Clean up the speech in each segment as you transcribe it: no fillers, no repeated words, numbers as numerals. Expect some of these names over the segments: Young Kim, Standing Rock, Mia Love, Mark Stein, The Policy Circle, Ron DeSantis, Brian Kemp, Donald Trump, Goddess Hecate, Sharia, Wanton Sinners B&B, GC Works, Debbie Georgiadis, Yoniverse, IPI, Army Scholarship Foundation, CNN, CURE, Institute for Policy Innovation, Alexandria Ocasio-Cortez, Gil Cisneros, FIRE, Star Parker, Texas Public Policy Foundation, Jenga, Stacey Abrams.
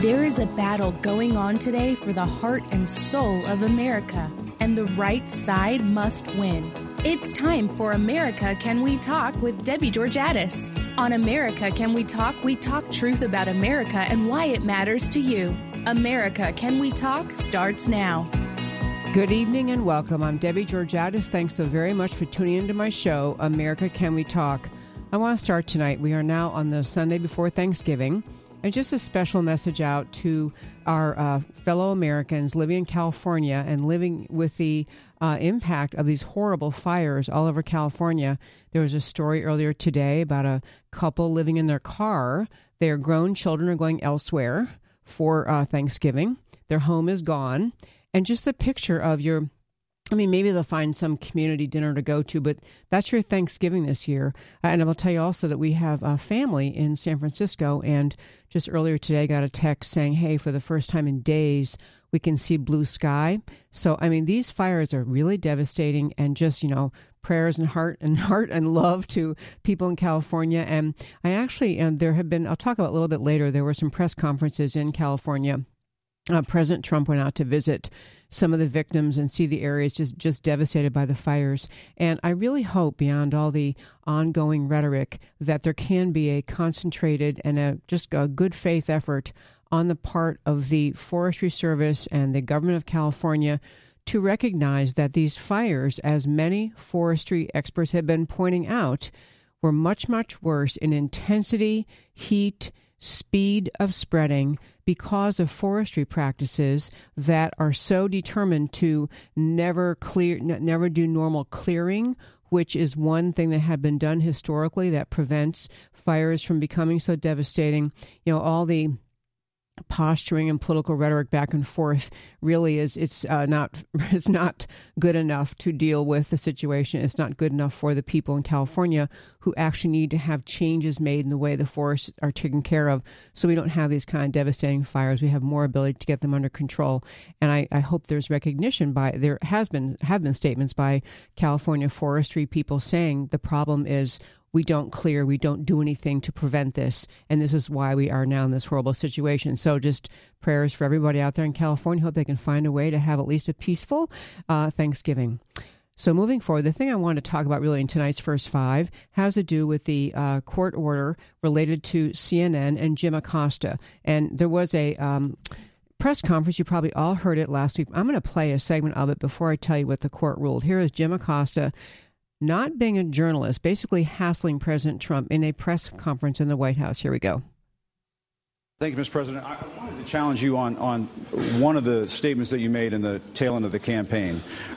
There is a battle going on today for the heart and soul of America, and the right side must win. It's time for America Can We Talk with Debbie Georgiadis. On America Can we talk truth about America and why it matters to you. America Can We Talk starts now. Good evening and welcome. I'm Debbie Georgiadis. Thanks so very much for tuning into my show, America Can We Talk. I want to start tonight. We are now on the Sunday before Thanksgiving. And just a special message out to our fellow Americans living in California and living with the impact of these horrible fires all over California. There was a story earlier today about a couple living in their car. Their grown children are going elsewhere for Thanksgiving. Their home is gone. And just a picture of your, I mean, maybe they'll find some community dinner to go to, but that's your Thanksgiving this year. And I will tell you also that we have a family in San Francisco, and just earlier today got a text saying, hey, for the first time in days, we can see blue sky. So, I mean, these fires are really devastating, and just, you know, prayers and heart and love to people in California. And I actually, and there have been, I'll talk about it a little bit later, there were some press conferences in California. President Trump went out to visit some of the victims and see the areas just devastated by the fires. And I really hope, beyond all the ongoing rhetoric, that there can be a concentrated and a good faith effort on the part of the Forestry Service and the government of California to recognize that these fires, as many forestry experts have been pointing out, were much, much worse in intensity, heat, speed of spreading because of forestry practices that are so determined to never do normal clearing, which is one thing that had been done historically that prevents fires from becoming so devastating. You know, all the posturing and political rhetoric back and forth really is not good enough to deal with the situation. It's not good enough for the people in California who actually need to have changes made in the way the forests are taken care of, so we don't have these kind of devastating fires. We have more ability to get them under control. And I hope there's recognition by, there have been statements by California forestry people saying the problem is we don't clear, we don't do anything to prevent this. And this is why we are now in this horrible situation. So just prayers for everybody out there in California. Hope they can find a way to have at least a peaceful Thanksgiving. So moving forward, the thing I wanted to talk about really in tonight's first five has to do with the court order related to CNN and Jim Acosta. And there was a press conference. You probably all heard it last week. I'm going to play a segment of it before I tell you what the court ruled. Here is Jim Acosta, not being a journalist, basically hassling President Trump in a press conference in the White House. Here we go. Thank you, Mr. President. I wanted to challenge you on one of the statements that you made in the tail end of the campaign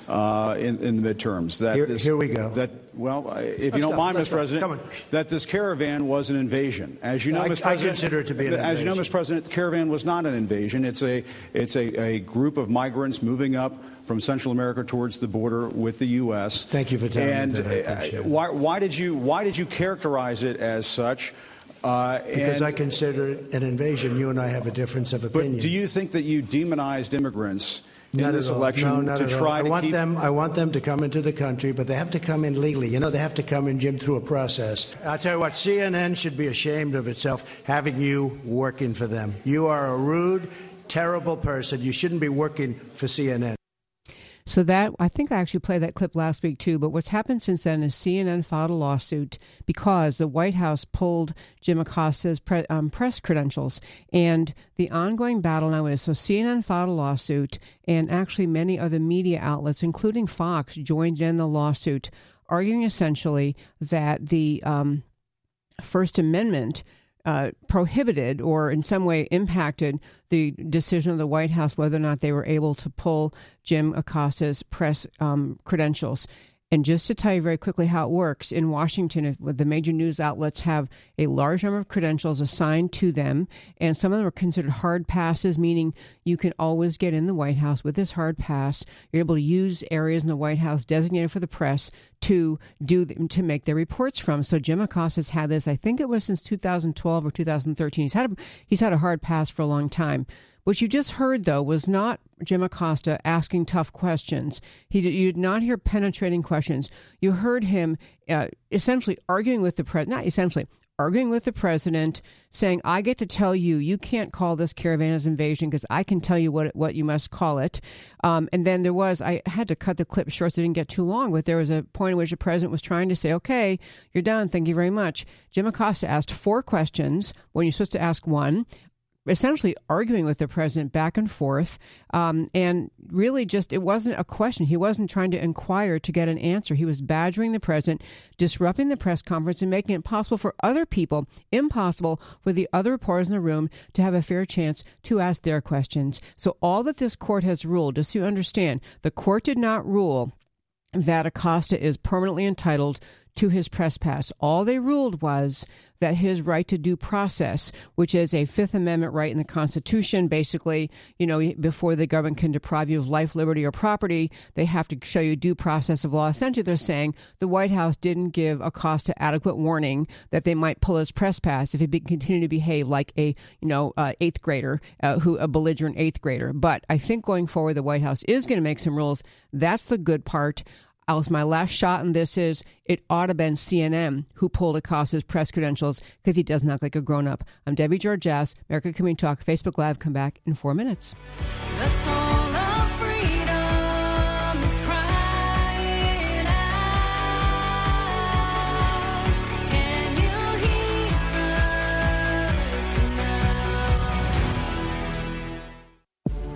in the midterms. That here we go. That, well, if let's you don't go, mind, Mr. President, that this caravan was an invasion. As you know, Mr. President, I consider it to be an invasion. As you know, Mr. President, the caravan was not an invasion. It's a group of migrants moving up from Central America towards the border with the U.S. Thank you for telling me that. Why did you characterize it as such? Because I consider it an invasion. You and I have a difference of opinion. But do you think that you demonized immigrants in this election to try to keep them? I want them to come into the country, but they have to come in legally. You know, they have to come in, Jim, through a process. I'll tell you what, CNN should be ashamed of itself having you working for them. You are a rude, terrible person. You shouldn't be working for CNN. So that, I think I actually played that clip last week too, but what's happened since then is CNN filed a lawsuit because the White House pulled Jim Acosta's press credentials, and the ongoing battle now is, so CNN filed a lawsuit, and actually many other media outlets, including Fox, joined in the lawsuit, arguing essentially that the First Amendment prohibited or in some way impacted the decision of the White House whether or not they were able to pull Jim Acosta's press credentials. And just to tell you very quickly how it works, in Washington, the major news outlets have a large number of credentials assigned to them, and some of them are considered hard passes, meaning you can always get in the White House with this hard pass. You're able to use areas in the White House designated for the press to do to make their reports from. So Jim Acosta has had this, I think it was since 2012 or 2013. He's had a hard pass for a long time. What you just heard, though, was not Jim Acosta asking tough questions. You did not hear penetrating questions. You heard him arguing with the president, saying, I get to tell you, you can't call this caravan as invasion because I can tell you what you must call it. And then there was, I had to cut the clip short so it didn't get too long, but there was a point in which the president was trying to say, okay, you're done. Thank you very much. Jim Acosta asked four questions when you're supposed to ask one, essentially arguing with the president back and forth. And really just, it wasn't a question. He wasn't trying to inquire to get an answer. He was badgering the president, disrupting the press conference, and making it possible for other people, impossible for the other reporters in the room to have a fair chance to ask their questions. So all that this court has ruled, just so you understand, the court did not rule that Acosta is permanently entitled to his press pass. All they ruled was that his right to due process, which is a Fifth Amendment right in the Constitution, basically, you know, before the government can deprive you of life, liberty, or property, they have to show you due process of law. Essentially, they're saying the White House didn't give Acosta adequate warning that they might pull his press pass if he continued to behave like a, you know, eighth grader, a belligerent eighth grader. But I think going forward, the White House is going to make some rules. That's the good part. My last shot in this is it ought to have been CNN who pulled Acosta's press credentials because he doesn't act like a grown-up. I'm Debbie Georgiadis, America Community Talk, Facebook Live. Come back in 4 minutes. The soul of freedom is crying out. Can you hear us now?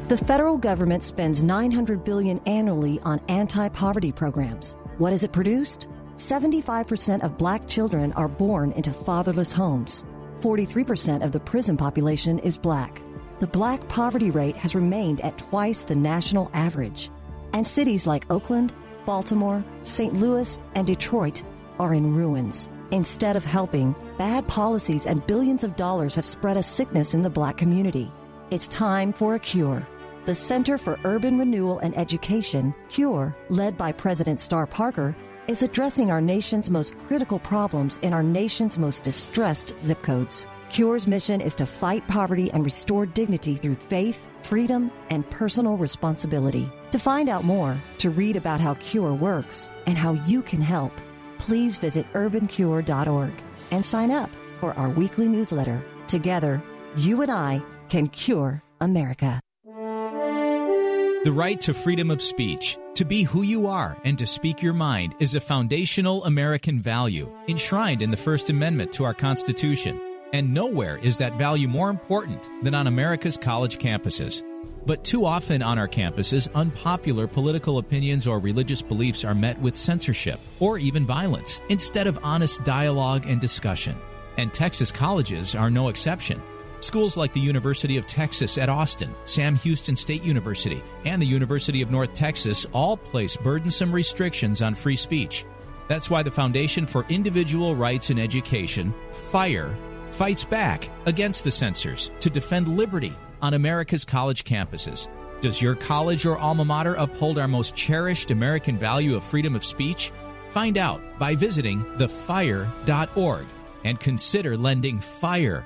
The federal government spends $900 billion annually on anti-poverty programs. What has it produced? 75% of black children are born into fatherless homes. 43% of the prison population is black. The black poverty rate has remained at twice the national average. And cities like Oakland, Baltimore, St. Louis, and Detroit are in ruins. Instead of helping, bad policies and billions of dollars have spread a sickness in the black community. It's time for a cure. The Center for Urban Renewal and Education, CURE, led by President Star Parker, is addressing our nation's most critical problems in our nation's most distressed zip codes. CURE's mission is to fight poverty and restore dignity through faith, freedom, and personal responsibility. To find out more, to read about how CURE works, and how you can help, please visit urbancure.org and sign up for our weekly newsletter. Together, you and I can cure America. The right to freedom of speech, to be who you are and to speak your mind, is a foundational American value enshrined in the First Amendment to our Constitution. And nowhere is that value more important than on America's college campuses. But too often on our campuses, unpopular political opinions or religious beliefs are met with censorship or even violence instead of honest dialogue and discussion. And Texas colleges are no exception. Schools like the University of Texas at Austin, Sam Houston State University, and the University of North Texas all place burdensome restrictions on free speech. That's why the Foundation for Individual Rights in Education, FIRE, fights back against the censors to defend liberty on America's college campuses. Does your college or alma mater uphold our most cherished American value of freedom of speech? Find out by visiting thefire.org and consider lending FIRE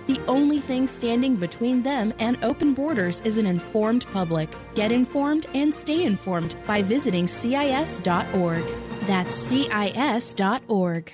The only thing standing between them and open borders is an informed public. Get informed and stay informed by visiting CIS.org. That's CIS.org.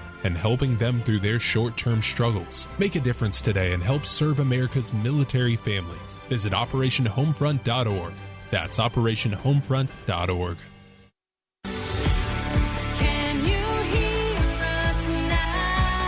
and helping them through their short-term struggles. Make a difference today and help serve America's military families. Visit OperationHomefront.org. That's OperationHomefront.org. Can you hear us now?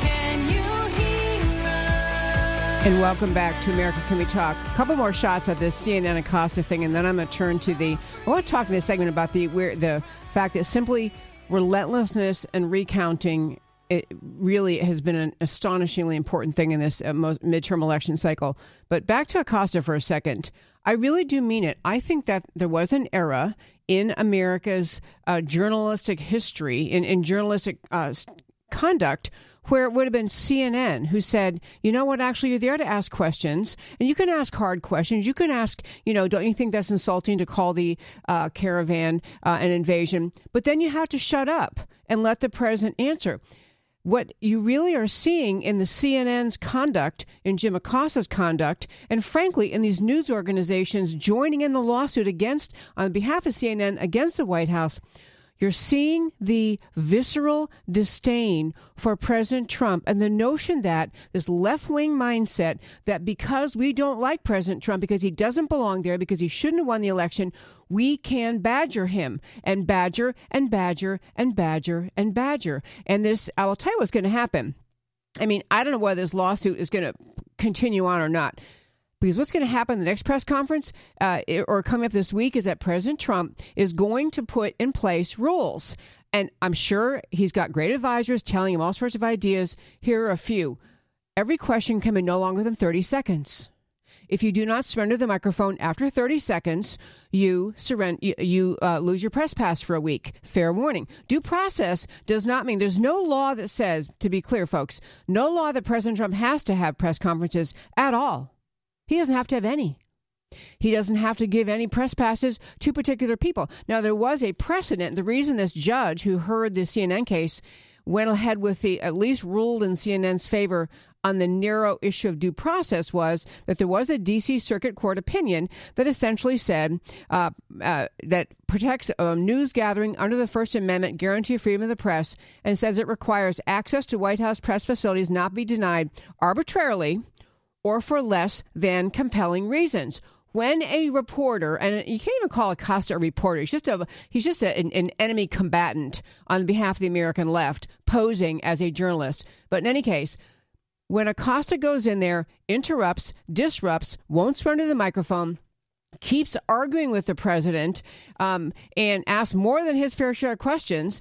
Can you hear us? And welcome back to America Can We Talk. A couple more shots of this CNN Acosta thing, and then I'm going to turn to the... I want to talk in this segment about the fact that simply relentlessness and recounting... It really has been an astonishingly important thing in this midterm election cycle. But back to Acosta for a second. I really do mean it. I think that there was an era in America's journalistic history, in journalistic conduct, where it would have been CNN who said, you know what, actually, you're there to ask questions, and you can ask hard questions. You can ask, you know, don't you think that's insulting to call the caravan an invasion? But then you have to shut up and let the president answer. What you really are seeing in the CNN's conduct, in Jim Acosta's conduct, and frankly, in these news organizations joining in the lawsuit against, on behalf of CNN, against the White House, you're seeing the visceral disdain for President Trump and the notion that this left-wing mindset that because we don't like President Trump, because he doesn't belong there, because he shouldn't have won the election, we can badger him and badger and badger and badger and badger. And this, I will tell you what's going to happen. I mean, I don't know whether this lawsuit is going to continue on or not. Because what's going to happen in the next press conference or coming up this week is that President Trump is going to put in place rules. And I'm sure he's got great advisors telling him all sorts of ideas. Here are a few. Every question can be no longer than 30 seconds. If you do not surrender the microphone after 30 seconds, you lose your press pass for a week. Fair warning. Due process does not mean there's no law that says, to be clear, folks, no law that President Trump has to have press conferences at all. He doesn't have to have any. He doesn't have to give any press passes to particular people. Now, there was a precedent. The reason this judge who heard the CNN case went ahead with the, at least ruled in CNN's favor on the narrow issue of due process, was that there was a D.C. Circuit Court opinion that essentially said that protects news gathering under the First Amendment, guarantee freedom of the press, and says it requires access to White House press facilities not be denied arbitrarily or for less than compelling reasons. When a reporter, and you can't even call Acosta a reporter, he's just an enemy combatant on behalf of the American left, posing as a journalist. But in any case, when Acosta goes in there, interrupts, disrupts, won't surrender the microphone, keeps arguing with the president, and asks more than his fair share of questions,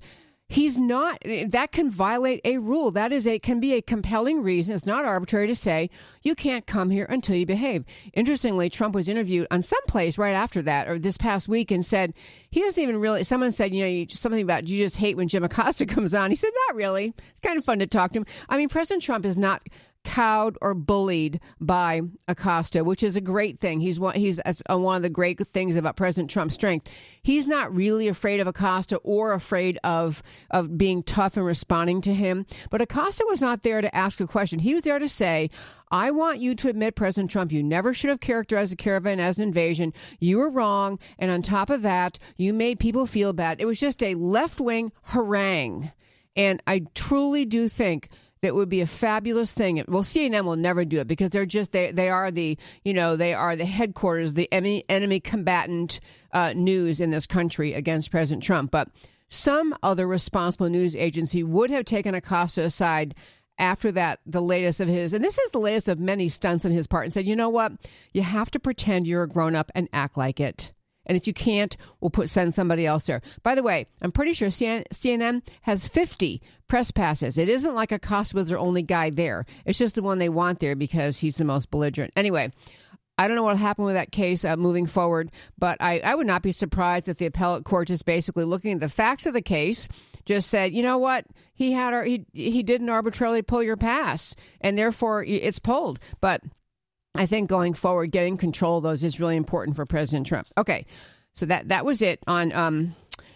he's not, that can violate a rule. That is can be a compelling reason. It's not arbitrary to say you can't come here until you behave. Interestingly, Trump was interviewed on some place right after that, or this past week, and said he doesn't even really, someone said, something about you just hate when Jim Acosta comes on. He said, not really. It's kind of fun to talk to him. I mean, President Trump is not cowed or bullied by Acosta, which is a great thing. He's one of the great things about President Trump's strength. He's not really afraid of Acosta or afraid of being tough and responding to him. But Acosta was not there to ask a question. He was there to say, I want you to admit, President Trump, you never should have characterized the caravan as an invasion. You were wrong. And on top of that, you made people feel bad. It was just a left-wing harangue. And I truly do think That would be a fabulous thing. Well, CNN will never do it because they're just they are the headquarters, the enemy combatant news in this country against President Trump. But some other responsible news agency would have taken Acosta aside after that, the latest of his, and this is the latest of many stunts on his part, and said, you know what, you have to pretend you're a grown up and act like it. And if you can't, we'll send somebody else there. By the way, I'm pretty sure CNN has 50 press passes. It isn't like Acosta was their only guy there. It's just the one they want there because he's the most belligerent. Anyway, I don't know what happened with that case moving forward, but I would not be surprised if the appellate court just basically looking at the facts of the case just said, you know what, he didn't arbitrarily pull your pass, and therefore it's pulled. But I think going forward, getting control of those is really important for President Trump. Okay, so that was it on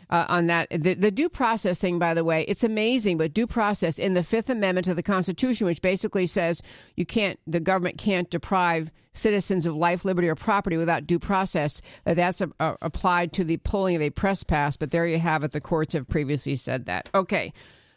that. The due process thing, by the way, it's amazing, but due process in the Fifth Amendment to the Constitution, which basically says the government can't deprive citizens of life, liberty, or property without due process. That's applied to the pulling of a press pass, but there you have it. The courts have previously said that. Okay.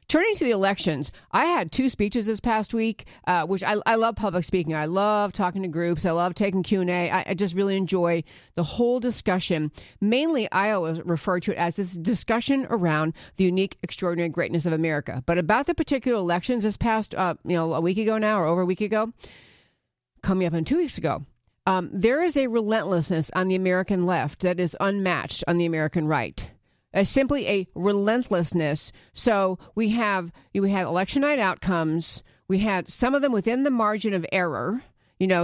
Turning to the elections, I had two speeches this past week, which I love public speaking. I love talking to groups. I love taking Q&A. I just really enjoy the whole discussion. Mainly, I always refer to it as this discussion around the unique, extraordinary greatness of America. But about the particular elections this past, a week ago now or over a week ago, coming up on 2 weeks ago, there is a relentlessness on the American left that is unmatched on the American right. Simply a relentlessness. So we had election night outcomes. We had some of them within the margin of error,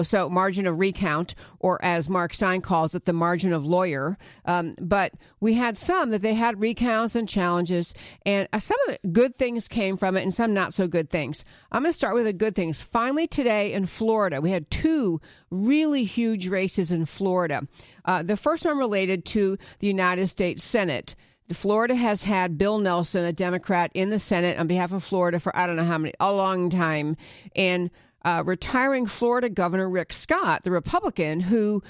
so margin of recount, or as Mark Stein calls it, the margin of lawyer. But we had some that they had recounts and challenges, and some of the good things came from it and some not so good things. I'm going to start with the good things. Finally, today in Florida, we had two really huge races in Florida. The first one related to the United States Senate. Florida has had Bill Nelson, a Democrat, in the Senate on behalf of Florida for I don't know how many, a long time. And retiring Florida Governor Rick Scott, the Republican who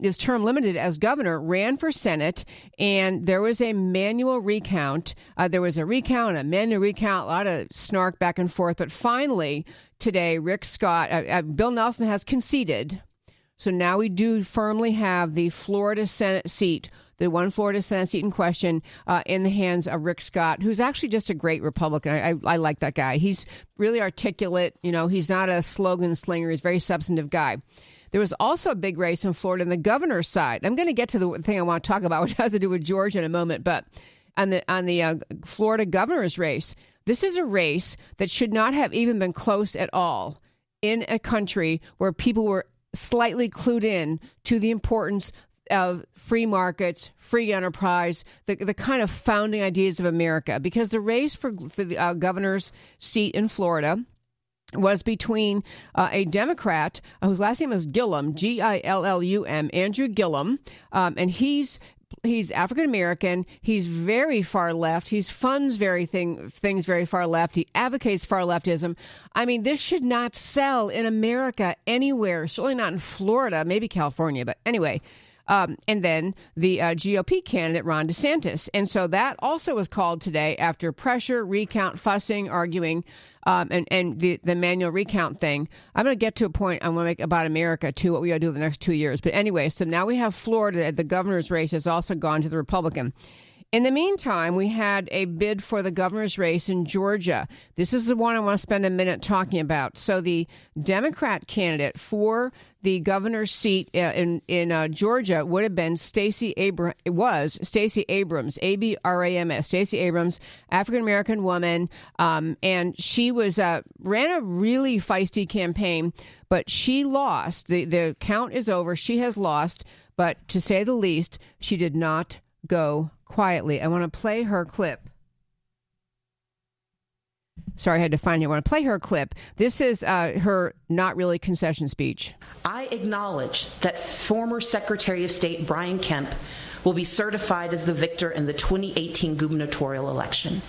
is term limited as governor, ran for Senate. And there was a manual recount. There was a recount, a manual recount, a lot of snark back and forth. But finally, today, Rick Scott, Bill Nelson has conceded. So now we do firmly have the Florida Senate seat, the one Florida Senate seat in question, in the hands of Rick Scott, who's actually just a great Republican. I like that guy. He's really articulate. He's not a slogan slinger. He's a very substantive guy. There was also a big race in Florida on the governor's side. I'm going to get to the thing I want to talk about, which has to do with Georgia in a moment. But on the Florida governor's race, this is a race that should not have even been close at all in a country where people were slightly clued in to the importance of free markets, free enterprise, the kind of founding ideas of America. Because the race for the governor's seat in Florida was between a Democrat whose last name is Gillum, Gillum, Andrew Gillum, and he's African-American. He's very far left. He funds things very far left. He advocates far leftism. I mean, this should not sell in America anywhere, certainly not in Florida, maybe California. But anyway, and then the GOP candidate, Ron DeSantis. And so that also was called today after pressure, recount, fussing, arguing, and the manual recount thing. I'm going to get to a point I want to make about America, too, what we got to do in the next 2 years. But anyway, so now we have Florida. The governor's race has also gone to the Republican. In the meantime, we had a bid for the governor's race in Georgia. This is the one I want to spend a minute talking about. So the Democrat candidate for the governor's seat in Georgia would have been Stacey Abrams, A-B-R-A-M-S, Stacey Abrams, African-American woman. And she ran a really feisty campaign, but she lost. The count is over. She has lost. But to say the least, she did not go quietly. I want to play her clip. Sorry, I had to find you. I want to play her clip. This is her not really concession speech. I acknowledge that former Secretary of State Brian Kemp will be certified as the victor in the 2018 gubernatorial election.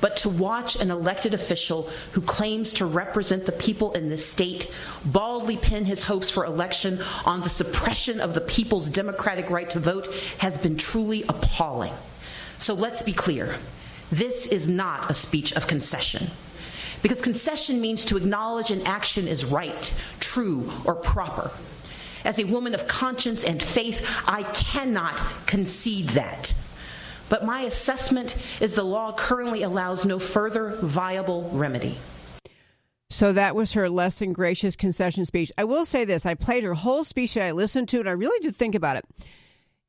But to watch an elected official who claims to represent the people in this state baldly pin his hopes for election on the suppression of the people's democratic right to vote has been truly appalling. So let's be clear. This is not a speech of concession. because concession means to acknowledge an action is right, true, or proper. As a woman of conscience and faith, I cannot concede that. But my assessment is the law currently allows no further viable remedy. So that was her less than gracious concession speech. I will say this. I played her whole speech that I listened to, and I really did think about it.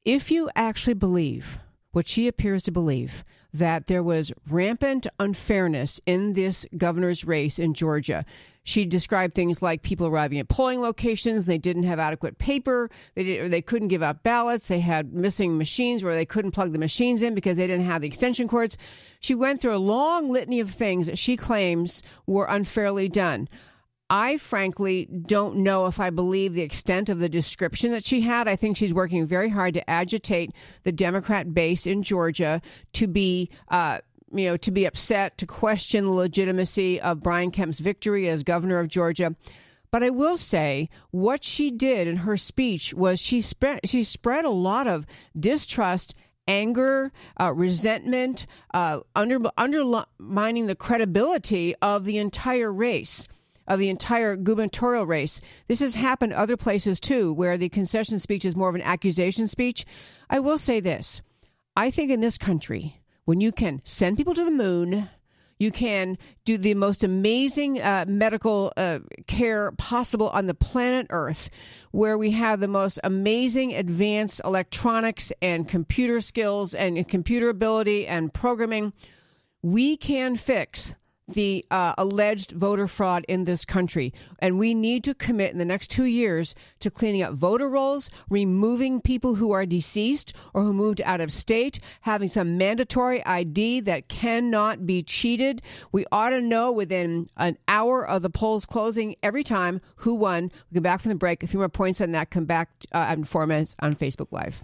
If you actually believe what she appears to believe, that there was rampant unfairness in this governor's race in Georgia. She described things like people arriving at polling locations, they didn't have adequate paper, they couldn't give out ballots, they had missing machines where they couldn't plug the machines in because they didn't have the extension cords. She went through a long litany of things that she claims were unfairly done. I frankly don't know if I believe the extent of the description that she had. I think she's working very hard to agitate the Democrat base in Georgia to be, to be upset, to question the legitimacy of Brian Kemp's victory as governor of Georgia. But I will say what she did in her speech was she spread a lot of distrust, anger, resentment, undermining the credibility of the entire race. Of the entire gubernatorial race. This has happened other places, too, where the concession speech is more of an accusation speech. I will say this. I think in this country, when you can send people to the moon, you can do the most amazing medical care possible on the planet Earth, where we have the most amazing advanced electronics and computer skills and computer ability and programming, we can fix the alleged voter fraud in this country. And we need to commit in the next 2 years to cleaning up voter rolls, removing people who are deceased or who moved out of state, having some mandatory ID that cannot be cheated. We ought to know within an hour of the polls closing every time who won. We'll come back from the break. A few more points on that. Come back in 4 minutes on Facebook Live.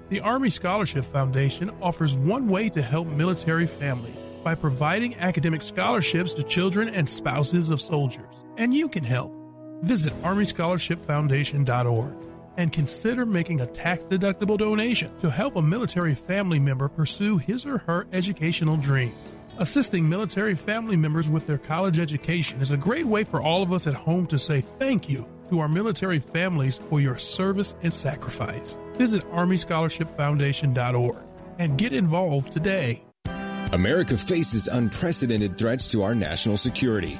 The Army Scholarship Foundation offers one way to help military families by providing academic scholarships to children and spouses of soldiers. And you can help. Visit ArmyScholarshipFoundation.org and consider making a tax-deductible donation to help a military family member pursue his or her educational dreams. Assisting military family members with their college education is a great way for all of us at home to say thank you to our military families for your service and sacrifice. Visit ArmyScholarshipFoundation.org and get involved today. America faces unprecedented threats to our national security.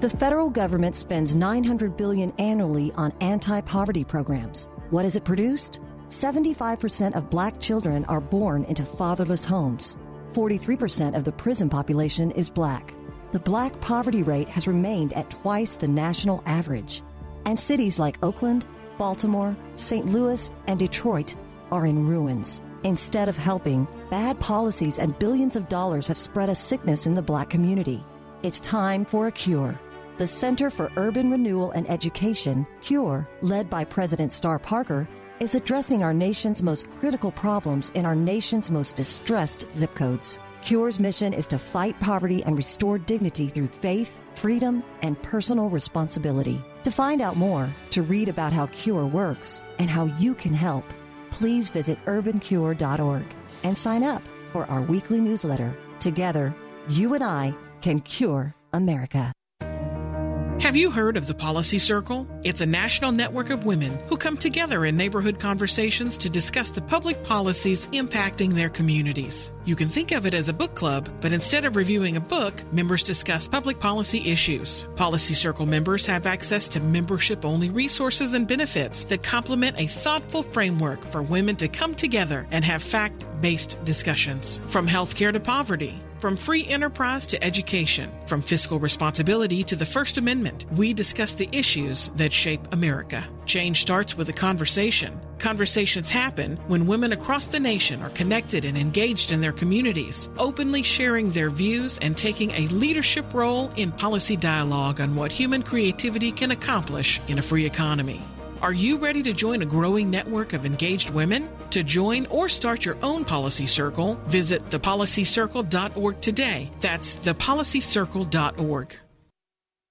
The federal government spends $900 billion annually on anti-poverty programs. What has it produced? 75% of black children are born into fatherless homes. 43% of the prison population is black. The black poverty rate has remained at twice the national average. And cities like Oakland, Baltimore, St. Louis, and Detroit are in ruins. Instead of helping, bad policies and billions of dollars have spread a sickness in the black community. It's time for a cure. The Center for Urban Renewal and Education, CURE, led by President Star Parker, is addressing our nation's most critical problems in our nation's most distressed zip codes. CURE's mission is to fight poverty and restore dignity through faith, freedom, and personal responsibility. To find out more, to read about how CURE works, and how you can help, please visit urbancure.org and sign up for our weekly newsletter. Together, you and I can cure America. Have you heard of The Policy Circle? It's a national network of women who come together in neighborhood conversations to discuss the public policies impacting their communities. You can think of it as a book club, but instead of reviewing a book, members discuss public policy issues. Policy Circle members have access to membership-only resources and benefits that complement a thoughtful framework for women to come together and have fact-based discussions. From healthcare to poverty, from free enterprise to education, from fiscal responsibility to the First Amendment, we discuss the issues that shape America. Change starts with a conversation. Conversations happen when women across the nation are connected and engaged in their communities, openly sharing their views and taking a leadership role in policy dialogue on what human creativity can accomplish in a free economy. Are you ready to join a growing network of engaged women? To join or start your own policy circle, visit thepolicycircle.org today. That's thepolicycircle.org.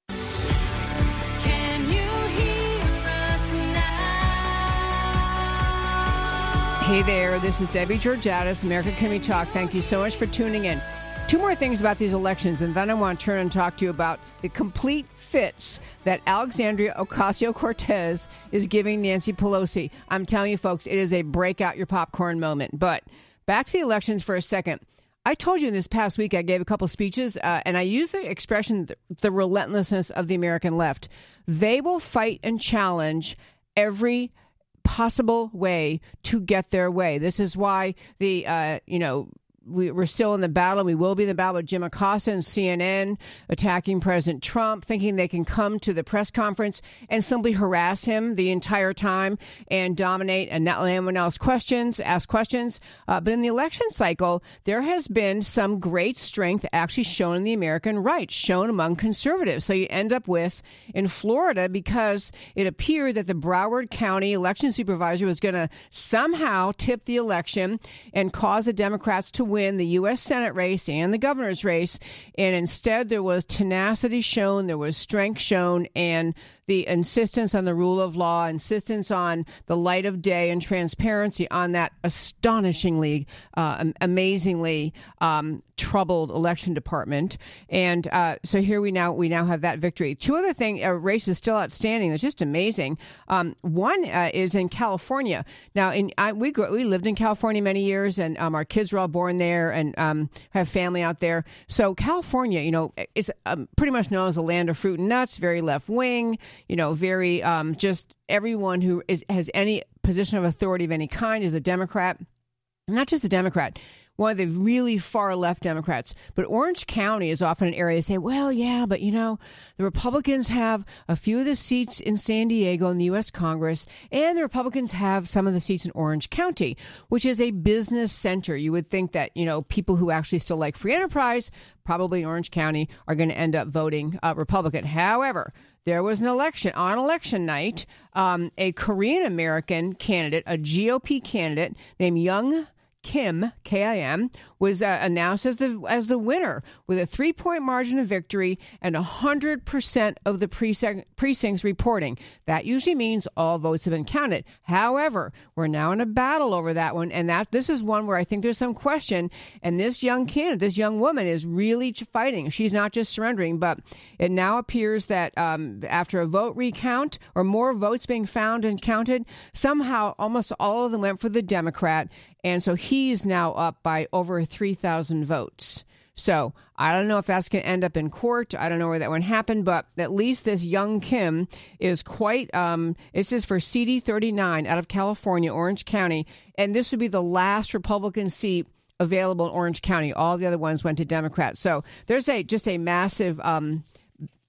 Can you hear us now? Hey there, this is Debbie Georgiadis, America Can We Talk. Thank you so much for tuning in. Two more things about these elections, and then I want to turn and talk to you about the complete fits that Alexandria Ocasio-Cortez is giving Nancy Pelosi. I'm telling you, folks, it is a break out your popcorn moment. But back to the elections for a second. I told you this past week I gave a couple speeches, and I used the expression, the relentlessness of the American left. They will fight and challenge every possible way to get their way. This is why the, we're still in the battle, and we will be in the battle with Jim Acosta and CNN attacking President Trump, thinking they can come to the press conference and simply harass him the entire time and dominate and not let anyone else ask questions. But in the election cycle, there has been some great strength actually shown in the American right, shown among conservatives. So you end up with, in Florida, because it appeared that the Broward County election supervisor was going to somehow tip the election and cause the Democrats to win the U.S. Senate race and the governor's race. And instead, there was tenacity shown, there was strength shown, and the insistence on the rule of law, insistence on the light of day and transparency on that astonishingly, amazingly troubled election department. And so here we now have that victory. Two other thing races still outstanding. That's just amazing. One is in California. Now, we lived in California many years, and our kids were all born there and have family out there. So California, is pretty much known as the land of fruit and nuts, very left wing, very just everyone who has any position of authority of any kind is a Democrat. Not just a Democrat, one of the really far left Democrats. But Orange County is often an area to say, well, yeah, but, the Republicans have a few of the seats in San Diego in the U.S. Congress, and the Republicans have some of the seats in Orange County, which is a business center. You would think that, people who actually still like free enterprise, probably in Orange County, are going to end up voting Republican. However, there was an election on election night. A Korean American candidate, a GOP candidate named Young Kim, K-I-M, was announced as the winner with a 3-point margin of victory and 100% of the precincts reporting. That usually means all votes have been counted. However, we're now in a battle over that one, and this is one where I think there's some question. And this young woman, is really fighting. She's not just surrendering, but it now appears that after a vote recount or more votes being found and counted, somehow almost all of them went for the Democrat. And so he's now up by over 3,000 votes. So I don't know if that's going to end up in court. I don't know where that one happened, but at least this Young Kim is quite, this is for CD 39 out of California, Orange County. And this would be the last Republican seat available in Orange County. All the other ones went to Democrats. So there's just a massive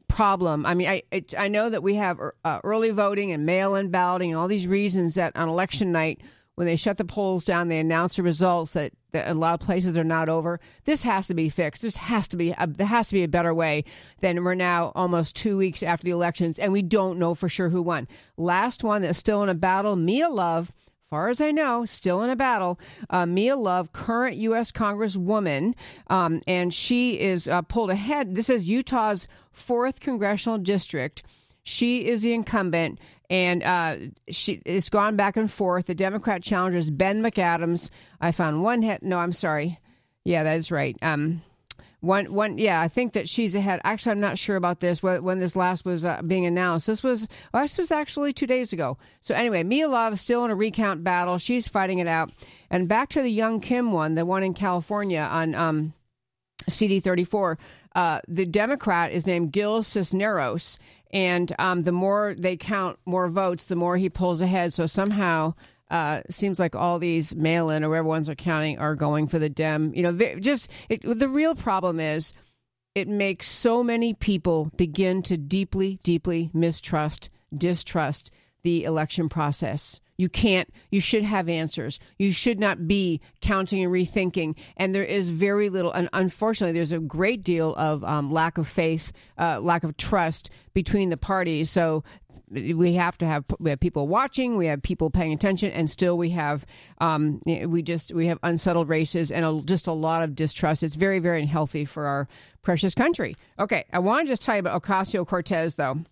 problem. I mean, I know that we have early voting and mail-in balloting and all these reasons that on election night, when they shut the polls down, they announce the results that a lot of places are not over. This has to be fixed. There has to be a better way than we're now almost 2 weeks after the elections, and we don't know for sure who won. Last one that's still in a battle, Mia Love far as I know, still in a battle, Mia Love, current U.S. Congresswoman, and she is pulled ahead. This is Utah's 4th congressional district. She is the incumbent, and she it's gone back and forth. The Democrat challenger is Ben McAdams. I found one head. No, I'm sorry. Yeah, that is right. Yeah, I think that she's ahead. Actually, I'm not sure about this, when this last was being announced. This was actually 2 days ago. So anyway, Mia Love is still in a recount battle. She's fighting it out. And back to the Young Kim one, the one in California on CD 34, the Democrat is named Gil Cisneros. And the more they count more votes, the more he pulls ahead. So somehow... seems like all these mail-in or whatever ones are counting are going for the Dem. You know, the real problem is it makes so many people begin to deeply, deeply distrust the election process. You should have answers. You should not be counting and rethinking. And there is very little, and unfortunately, there's a great deal of lack of faith, lack of trust between the parties. So we have people watching, we have people paying attention, and still we have we have unsettled races and just a lot of distrust. It's very, very unhealthy for our precious country. Okay, I want to just tell you about Ocasio-Cortez, though.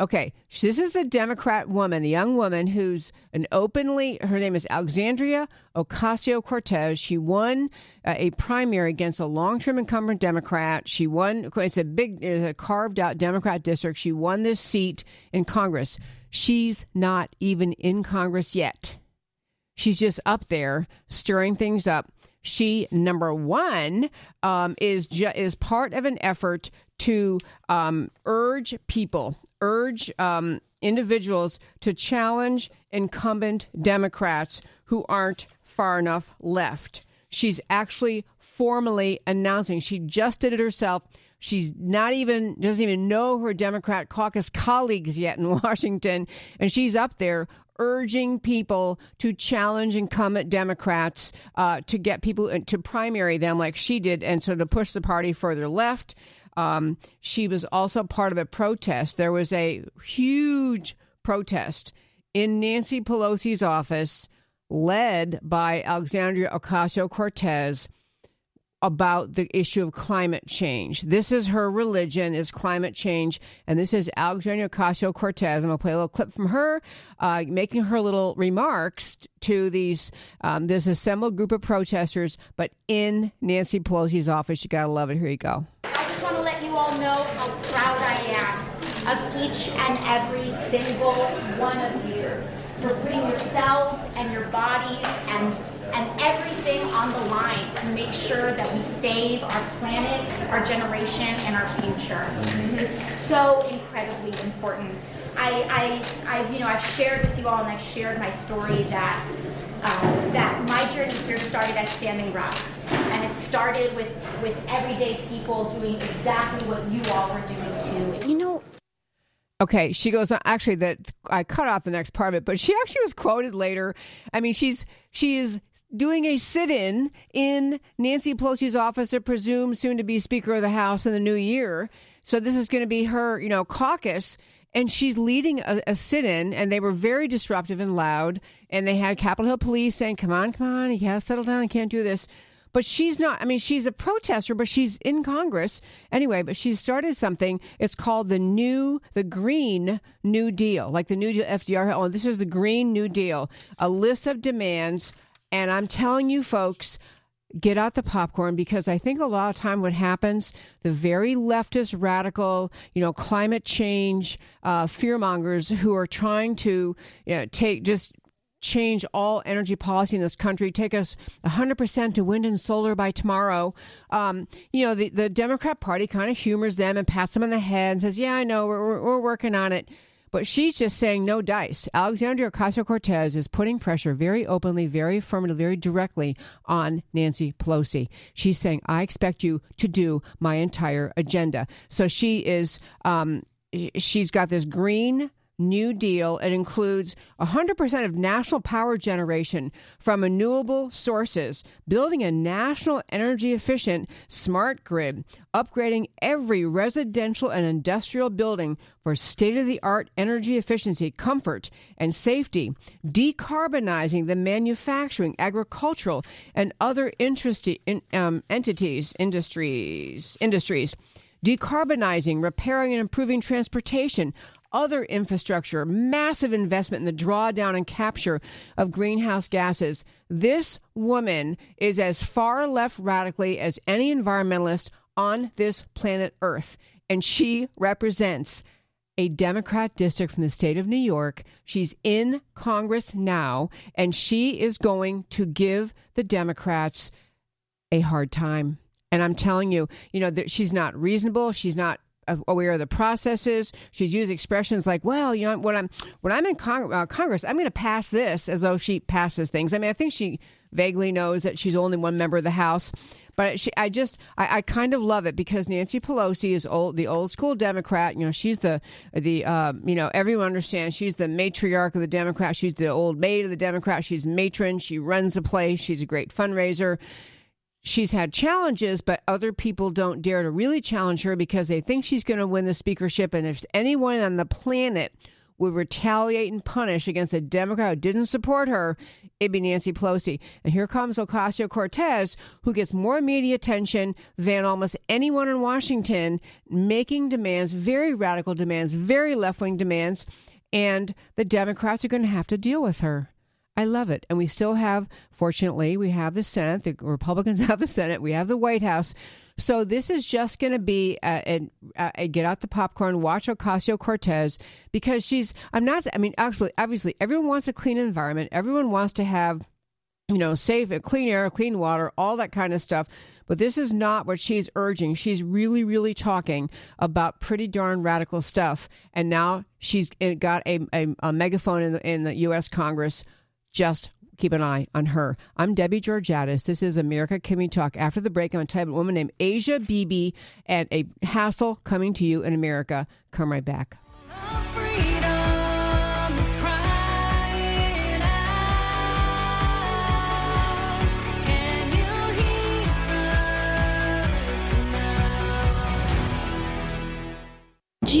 Okay, this is the Democrat woman, the young woman who's her name is Alexandria Ocasio-Cortez. She won a primary against a long-term incumbent Democrat. She won, it's a carved-out Democrat district. She won this seat in Congress. She's not even in Congress yet. She's just up there stirring things up. She, number one, is part of an effort to urge individuals to challenge incumbent Democrats who aren't far enough left. She's actually formally announcing. She just did it herself. She's doesn't even know her Democrat caucus colleagues yet in Washington, and she's up there urging people to challenge incumbent Democrats, to get people to primary them like she did, and so to push the party further left. She was also part of a protest. There was a huge protest in Nancy Pelosi's office led by Alexandria Ocasio-Cortez about the issue of climate change. This is her religion, is climate change. And this is Alexandria Ocasio-Cortez. I'm going to play a little clip from her, making her little remarks to these this assembled group of protesters, but in Nancy Pelosi's office. You got to love it. Here you go. All know how proud I am of each and every single one of you for putting yourselves and your bodies and everything on the line to make sure that we save our planet, our generation, and our future. It's so incredibly important. I've shared with you all, and I've shared my story that that my journey here started at Standing Rock. And it started with everyday people doing exactly what you all were doing, too. You know. Okay, she goes on. Actually, I cut off the next part of it, but she actually was quoted later. I mean, she is doing a sit-in in Nancy Pelosi's office, presumed soon to be Speaker of the House in the new year. So this is going to be her, caucus. And she's leading a sit-in, and they were very disruptive and loud. And they had Capitol Hill police saying, come on, you got to settle down, you can't do this. But she's not, she's a protester, but she's in Congress. Anyway, but she started something. It's called the Green New Deal, like the New Deal FDR. Oh, this is the Green New Deal, a list of demands. And I'm telling you, folks, get out the popcorn, because I think a lot of time what happens, the very leftist radical, climate change fearmongers who are trying to change all energy policy in this country, take us 100% to wind and solar by tomorrow. The Democrat Party kind of humors them and pats them on the head and says, yeah, I know, we're working on it. But she's just saying no dice. Alexandria Ocasio-Cortez is putting pressure very openly, very affirmatively, very directly on Nancy Pelosi. She's saying, I expect you to do my entire agenda. So she's got this Green New Deal. It includes 100% of national power generation from renewable sources, building a national energy-efficient smart grid, upgrading every residential and industrial building for state-of-the-art energy efficiency, comfort, and safety, decarbonizing the manufacturing, agricultural, and other industries, decarbonizing, repairing, and improving transportation, other infrastructure, massive investment in the drawdown and capture of greenhouse gases. This woman is as far left radically as any environmentalist on this planet Earth. And she represents a Democrat district from the state of New York. She's in Congress now, and she is going to give the Democrats a hard time. And I'm telling you, that she's not reasonable. She's not aware of the processes. She's used expressions like, well, when I'm in Congress, I'm going to pass this, as though she passes things. I mean, I think she vaguely knows that she's only one member of the House. But I kind of love it, because Nancy Pelosi is the old school Democrat. She's the everyone understands she's the matriarch of the Democrat. She's the old maid of the Democrat. She's matron. She runs the place. She's a great fundraiser. She's had challenges, but other people don't dare to really challenge her because they think she's going to win the speakership. And if anyone on the planet would retaliate and punish against a Democrat who didn't support her, it'd be Nancy Pelosi. And here comes Ocasio-Cortez, who gets more media attention than almost anyone in Washington, making demands, very radical demands, very left-wing demands. And the Democrats are going to have to deal with her. I love it. And we still have, fortunately, we have the Senate. The Republicans have the Senate. We have the White House. So this is just going to be a get out the popcorn, watch Ocasio-Cortez, because obviously, everyone wants a clean environment. Everyone wants to have, safe, clean air, clean water, all that kind of stuff. But this is not what she's urging. She's really, really talking about pretty darn radical stuff. And now she's got a megaphone in the U.S. Congress. Just keep an eye on her. I'm Debbie Georgiadis. This is America Can We Talk. After the break, I'm going to type a woman named Asia Bibi and a hassle coming to you in America. Come right back. Do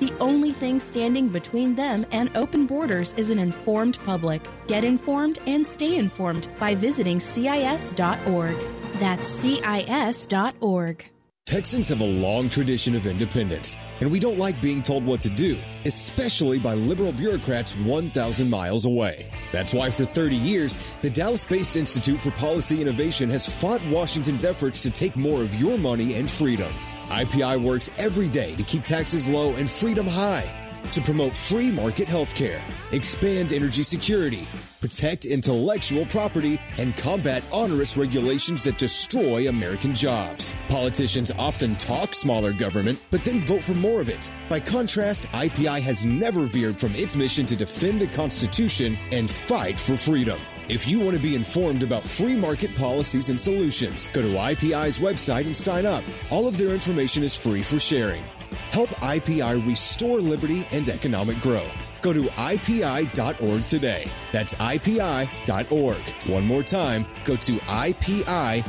The only thing standing between them and open borders is an informed public. Get informed and stay informed by visiting CIS.org. That's CIS.org. Texans have a long tradition of independence, and we don't like being told what to do, especially by liberal bureaucrats 1,000 miles away. That's why for 30 years, the Dallas-based Institute for Policy Innovation has fought Washington's efforts to take more of your money and freedom. IPI works every day to keep taxes low and freedom high, to promote free market healthcare, expand energy security, protect intellectual property, and combat onerous regulations that destroy American jobs. Politicians often talk smaller government, but then vote for more of it. By contrast, IPI has never veered from its mission to defend the Constitution and fight for freedom. If you want to be informed about free market policies and solutions, go to IPI's website and sign up. All of their information is free for sharing. Help IPI restore liberty and economic growth. Go to IPI.org today. That's IPI.org. One more time, go to IPI.org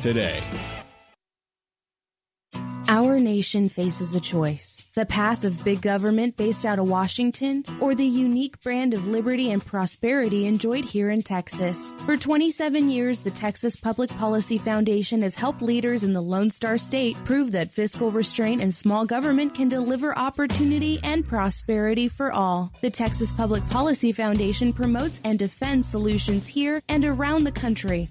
today. Our nation faces a choice. The path of big government based out of Washington or the unique brand of liberty and prosperity enjoyed here in Texas. For 27 years, the Texas Public Policy Foundation has helped leaders in the Lone Star State prove that fiscal restraint and small government can deliver opportunity and prosperity for all. The Texas Public Policy Foundation promotes and defends solutions here and around the country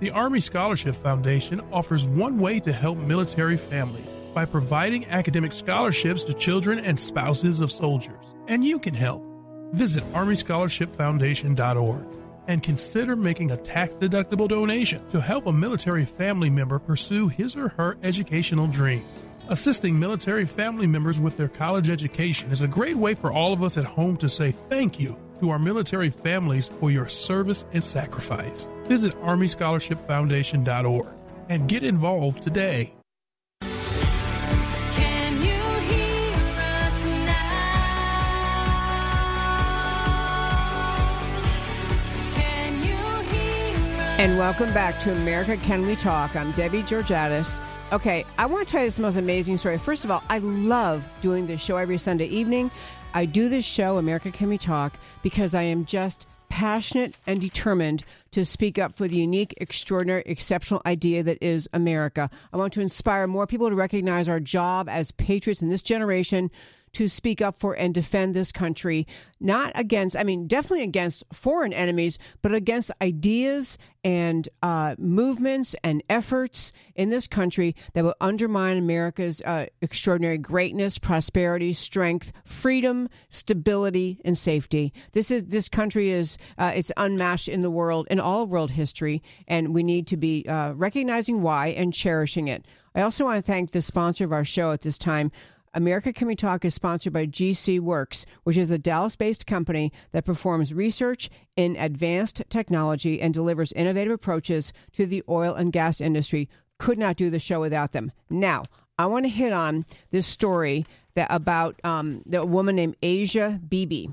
The Army Scholarship Foundation offers one way to help military families by providing academic scholarships to children and spouses of soldiers. And you can help. Visit ArmyScholarshipFoundation.org and consider making a tax-deductible donation to help a military family member pursue his or her educational dreams. Assisting military family members with their college education is a great way for all of us at home to say thank you to our military families for your service and sacrifice. Visit ArmyScholarshipFoundation.org and get involved today. And welcome back to America Can We Talk. I'm Debbie Georgiadis. Okay, I want to tell you this most amazing story. First of all, I love doing this show every Sunday evening. I do this show, America Can We Talk, because I am just passionate and determined to speak up for the unique, extraordinary, exceptional idea that is America. I want to inspire more people to recognize our job as patriots in this generation to speak up for and defend this country, not against, I mean, definitely against foreign enemies, but against ideas and movements and efforts in this country that will undermine America's extraordinary greatness, prosperity, strength, freedom, stability, and safety. This country is it's unmatched in the world, in all world history, and we need to be recognizing why and cherishing it. I also want to thank the sponsor of our show at this time. America Can We Talk is sponsored by GC Works, which is a Dallas-based company that performs research in advanced technology and delivers innovative approaches to the oil and gas industry. Could not do the show without them. Now, I want to hit on this story that about the woman named Asia Bibi.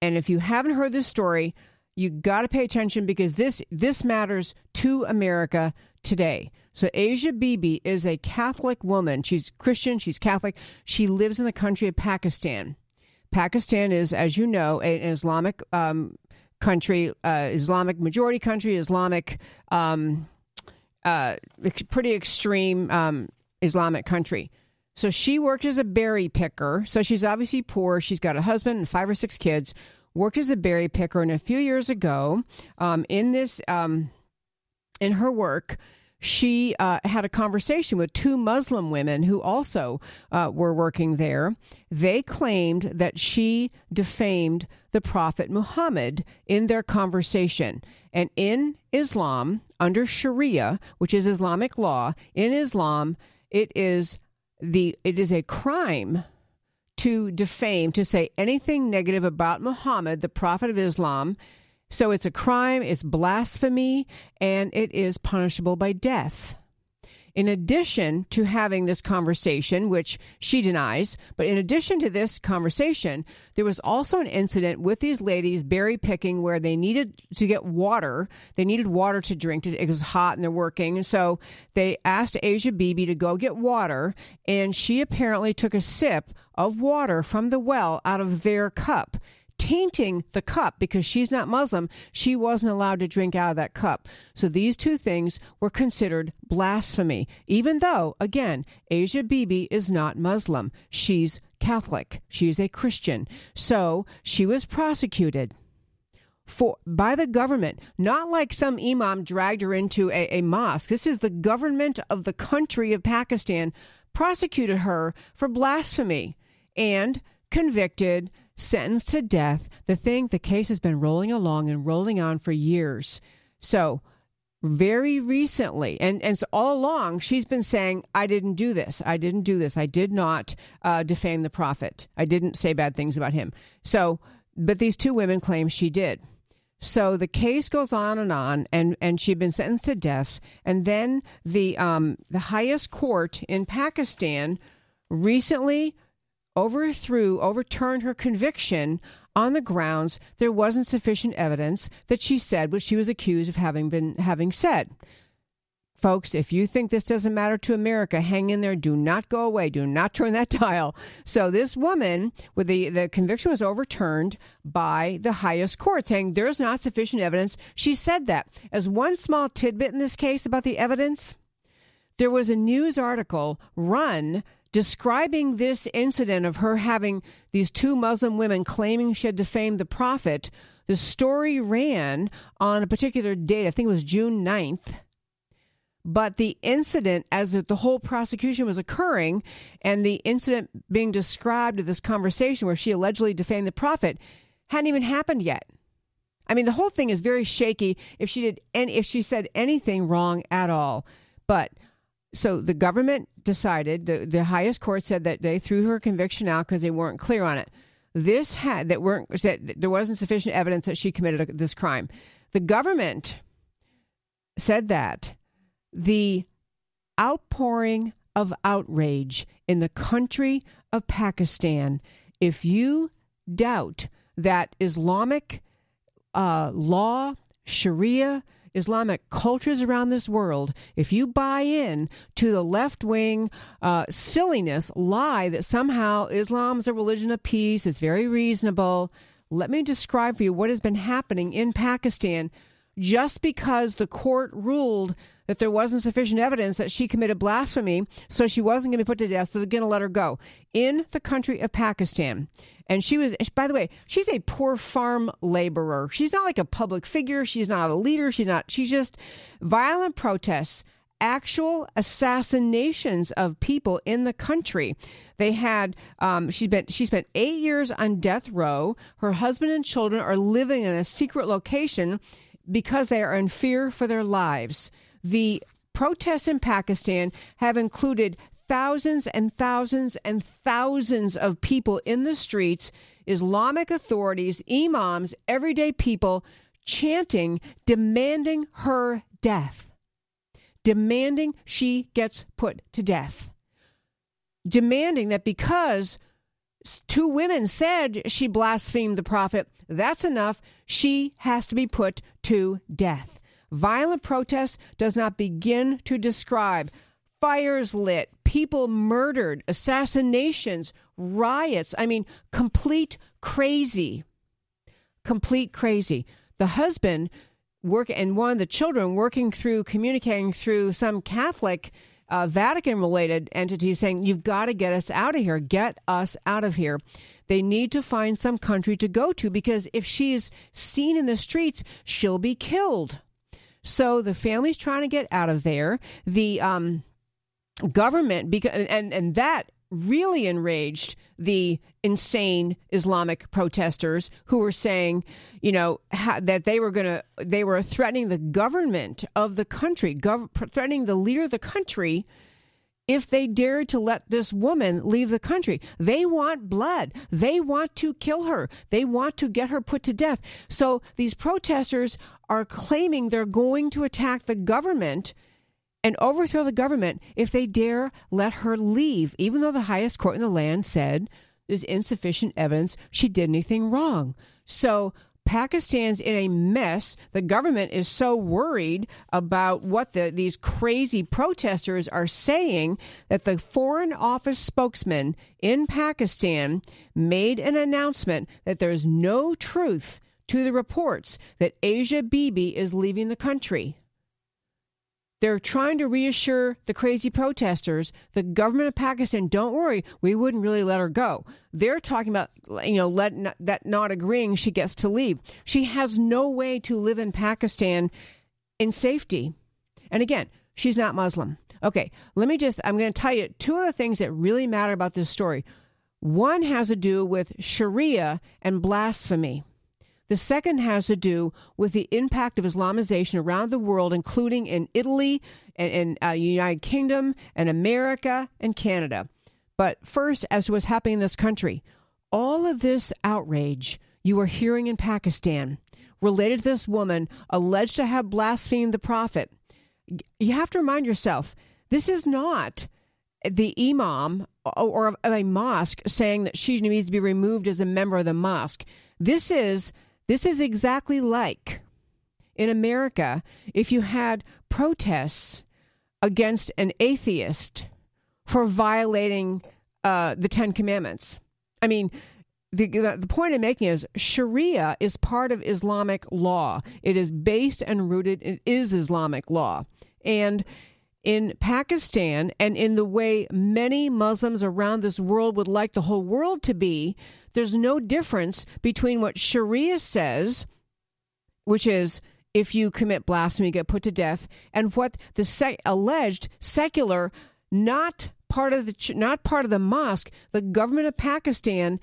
And if you haven't heard this story, you got to pay attention because this matters to America today. So Asia Bibi is a Catholic woman. She's Christian. She's Catholic. She lives in the country of Pakistan. Pakistan is, as you know, an Islamic country, Islamic majority country, Islamic, pretty extreme Islamic country. So she worked as a berry picker. So she's obviously poor. She's got a husband and 5 or 6 kids, worked as a berry picker. And a few years ago in her work, she had a conversation with 2 Muslim women who also were working there. They claimed that she defamed the Prophet Muhammad in their conversation. And in Islam, under Sharia, which is Islamic law, in Islam, it is a crime to defame, to say anything negative about Muhammad, the Prophet of Islam. So it's a crime, it's blasphemy, and it is punishable by death. In addition to having this conversation, which she denies, but in addition to this conversation, there was also an incident with these ladies berry picking where they needed to get water. They needed water to drink. It was hot and they're working. So they asked Asia Bibi to go get water, and she apparently took a sip of water from the well out of their cup, tainting the cup because she's not Muslim. She wasn't allowed to drink out of that cup. So these two things were considered blasphemy, even though, again, Asia Bibi is not Muslim. She's Catholic. She's a Christian. So she was prosecuted by the government, not like some imam dragged her into a mosque. This is the government of the country of Pakistan prosecuted her for blasphemy and convicted, sentenced to death. The case has been rolling along and rolling on for years. So very recently, and so all along, she's been saying, I didn't do this. I did not defame the prophet. I didn't say bad things about him. So, but these two women claim she did. So the case goes on, and she'd been sentenced to death. And then the highest court in Pakistan recently overturned her conviction on the grounds there wasn't sufficient evidence that she said what she was accused of having said. Folks, if you think this doesn't matter to America, hang in there. Do not go away. Do not turn that dial. So this woman, with the conviction was overturned by the highest court, saying there's not sufficient evidence. She said that. As one small tidbit in this case about the evidence, there was a news article run describing this incident of her having these two Muslim women claiming she had defamed the prophet. The story ran on a particular date. I think it was June 9th. But the incident, as the whole prosecution was occurring, and the incident being described of this conversation where she allegedly defamed the prophet, hadn't even happened yet. I mean, the whole thing is very shaky if she said anything wrong at all. But so the government decided, the highest court said that they threw her conviction out because they weren't clear on it. There wasn't sufficient evidence that she committed this crime. The government said that. The outpouring of outrage in the country of Pakistan, if you doubt that Islamic law, Sharia, Islamic cultures around this world, if you buy in to the left-wing silliness lie that somehow Islam is a religion of peace, it's very reasonable, let me describe for you what has been happening in Pakistan. Just because the court ruled that there wasn't sufficient evidence that she committed blasphemy, so she wasn't going to be put to death, so they're going to let her go in the country of Pakistan. And she was, by the way, she's a poor farm laborer. She's not like a public figure. She's not a leader. She's just violent protests, actual assassinations of people in the country. They had, she spent 8 years on death row. Her husband and children are living in a secret location because they are in fear for their lives. The protests in Pakistan have included thousands and thousands and thousands of people in the streets, Islamic authorities, imams, everyday people chanting, demanding her death, demanding she gets put to death, demanding that because two women said she blasphemed the prophet, that's enough. She has to be put to death. Violent protest does not begin to describe. Fires lit, people murdered, assassinations, riots. I mean, complete crazy. Complete crazy. The husband and one of the children communicating through some Catholic Vatican-related entities saying, you've got to get us out of here. Get us out of here. They need to find some country to go to because if she is seen in the streets, she'll be killed. So the family's trying to get out of there. The government, and that really enraged the insane Islamic protesters who were saying, that they were threatening the government of the country, threatening the leader of the country if they dared to let this woman leave the country. They want blood. They want to kill her. They want to get her put to death. So these protesters are claiming they're going to attack the government and overthrow the government if they dare let her leave, even though the highest court in the land said there's insufficient evidence she did anything wrong. So Pakistan's in a mess. The government is so worried about what these crazy protesters are saying that the Foreign Office spokesman in Pakistan made an announcement that there's no truth to the reports that Asia Bibi is leaving the country. They're trying to reassure the crazy protesters, the government of Pakistan, don't worry, we wouldn't really let her go. They're talking about, not agreeing she gets to leave. She has no way to live in Pakistan in safety. And again, she's not Muslim. Okay, I'm going to tell you two of the things that really matter about this story. One has to do with Sharia and blasphemy. The second has to do with the impact of Islamization around the world, including in Italy and United Kingdom and America and Canada. But first, as to what's happening in this country, all of this outrage you are hearing in Pakistan related to this woman alleged to have blasphemed the prophet. You have to remind yourself, this is not the imam or a mosque saying that she needs to be removed as a member of the mosque. This is exactly like in America, if you had protests against an atheist for violating the Ten Commandments. I mean, the point I'm making is Sharia is part of Islamic law. It is based and rooted. It is Islamic law. And in Pakistan and in the way many Muslims around this world would like the whole world to be, there's no difference between what Sharia says, which is if you commit blasphemy, you get put to death, and what the alleged secular, not part of the mosque, the government of Pakistan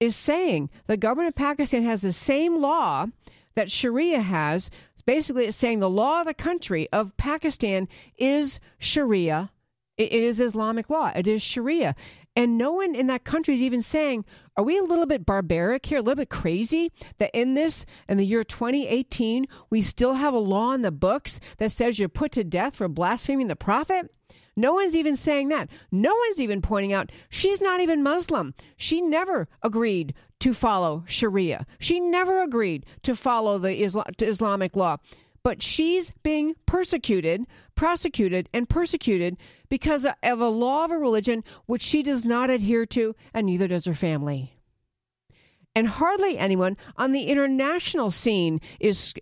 is saying. The government of Pakistan has the same law that Sharia has. Basically, it's saying the law of the country of Pakistan is Sharia. It is Islamic law. It is Sharia. And no one in that country is even saying, are we a little bit barbaric here, a little bit crazy, that in the year 2018, we still have a law in the books that says you're put to death for blaspheming the prophet? No one's even saying that. No one's even pointing out she's not even Muslim. She never agreed to follow Sharia. She never agreed to follow the Islamic law. But she's being prosecuted, and persecuted because of a law of a religion which she does not adhere to, and neither does her family. And hardly anyone on the international scene is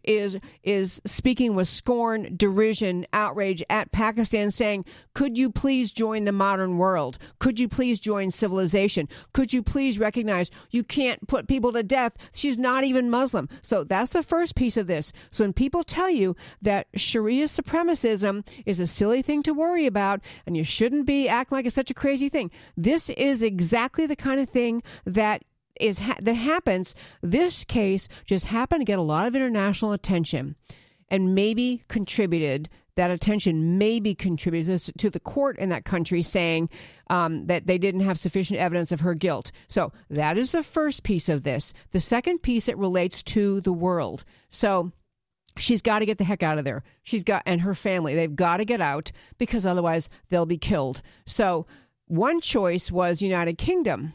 speaking with scorn, derision, outrage at Pakistan, saying, could you please join the modern world? Could you please join civilization? Could you please recognize you can't put people to death? She's not even Muslim. So that's the first piece of this. So when people tell you that Sharia supremacism is a silly thing to worry about and you shouldn't be acting like it's such a crazy thing, this is exactly the kind of thing that happens. This case just happened to get a lot of international attention and maybe contributed to the court in that country saying that they didn't have sufficient evidence of her guilt. So that is the first piece of this. The second piece, it relates to the world. So she's got to get the heck out of there. And her family, they've got to get out because otherwise they'll be killed. So one choice was United Kingdom.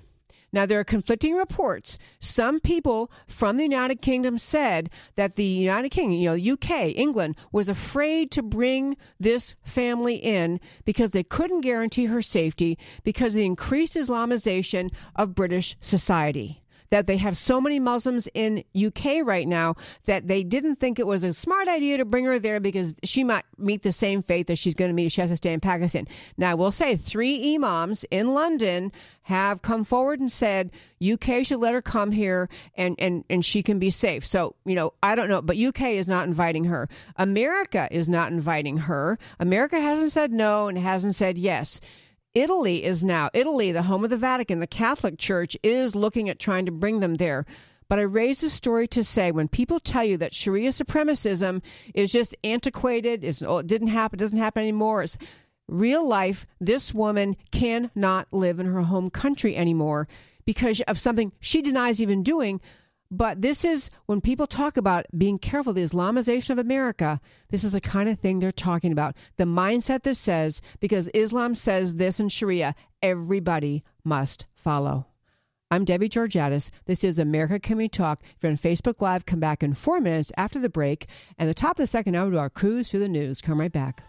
Now, there are conflicting reports. Some people from the United Kingdom said that the United Kingdom, UK, England, was afraid to bring this family in because they couldn't guarantee her safety because of the increased Islamization of British society. That they have so many Muslims in UK right now that they didn't think it was a smart idea to bring her there because she might meet the same fate that she's going to meet if she has to stay in Pakistan. Now, I will say 3 imams in London have come forward and said UK should let her come here and she can be safe. So, I don't know, but UK is not inviting her. America is not inviting her. America hasn't said no and hasn't said yes. Italy, the home of the Vatican, the Catholic Church, is looking at trying to bring them there. But I raise this story to say, when people tell you that Sharia supremacism is just antiquated, it didn't happen, it doesn't happen anymore, it's real life, this woman cannot live in her home country anymore because of something she denies even doing. But this is, when people talk about being careful, the Islamization of America, this is the kind of thing they're talking about. The mindset that says, because Islam says this in Sharia, everybody must follow. I'm Debbie Georgiadis. This is America Can We Talk. If you're on Facebook Live, come back in 4 minutes after the break. And the top of the second hour, we'll do our cruise through the news. Come right back.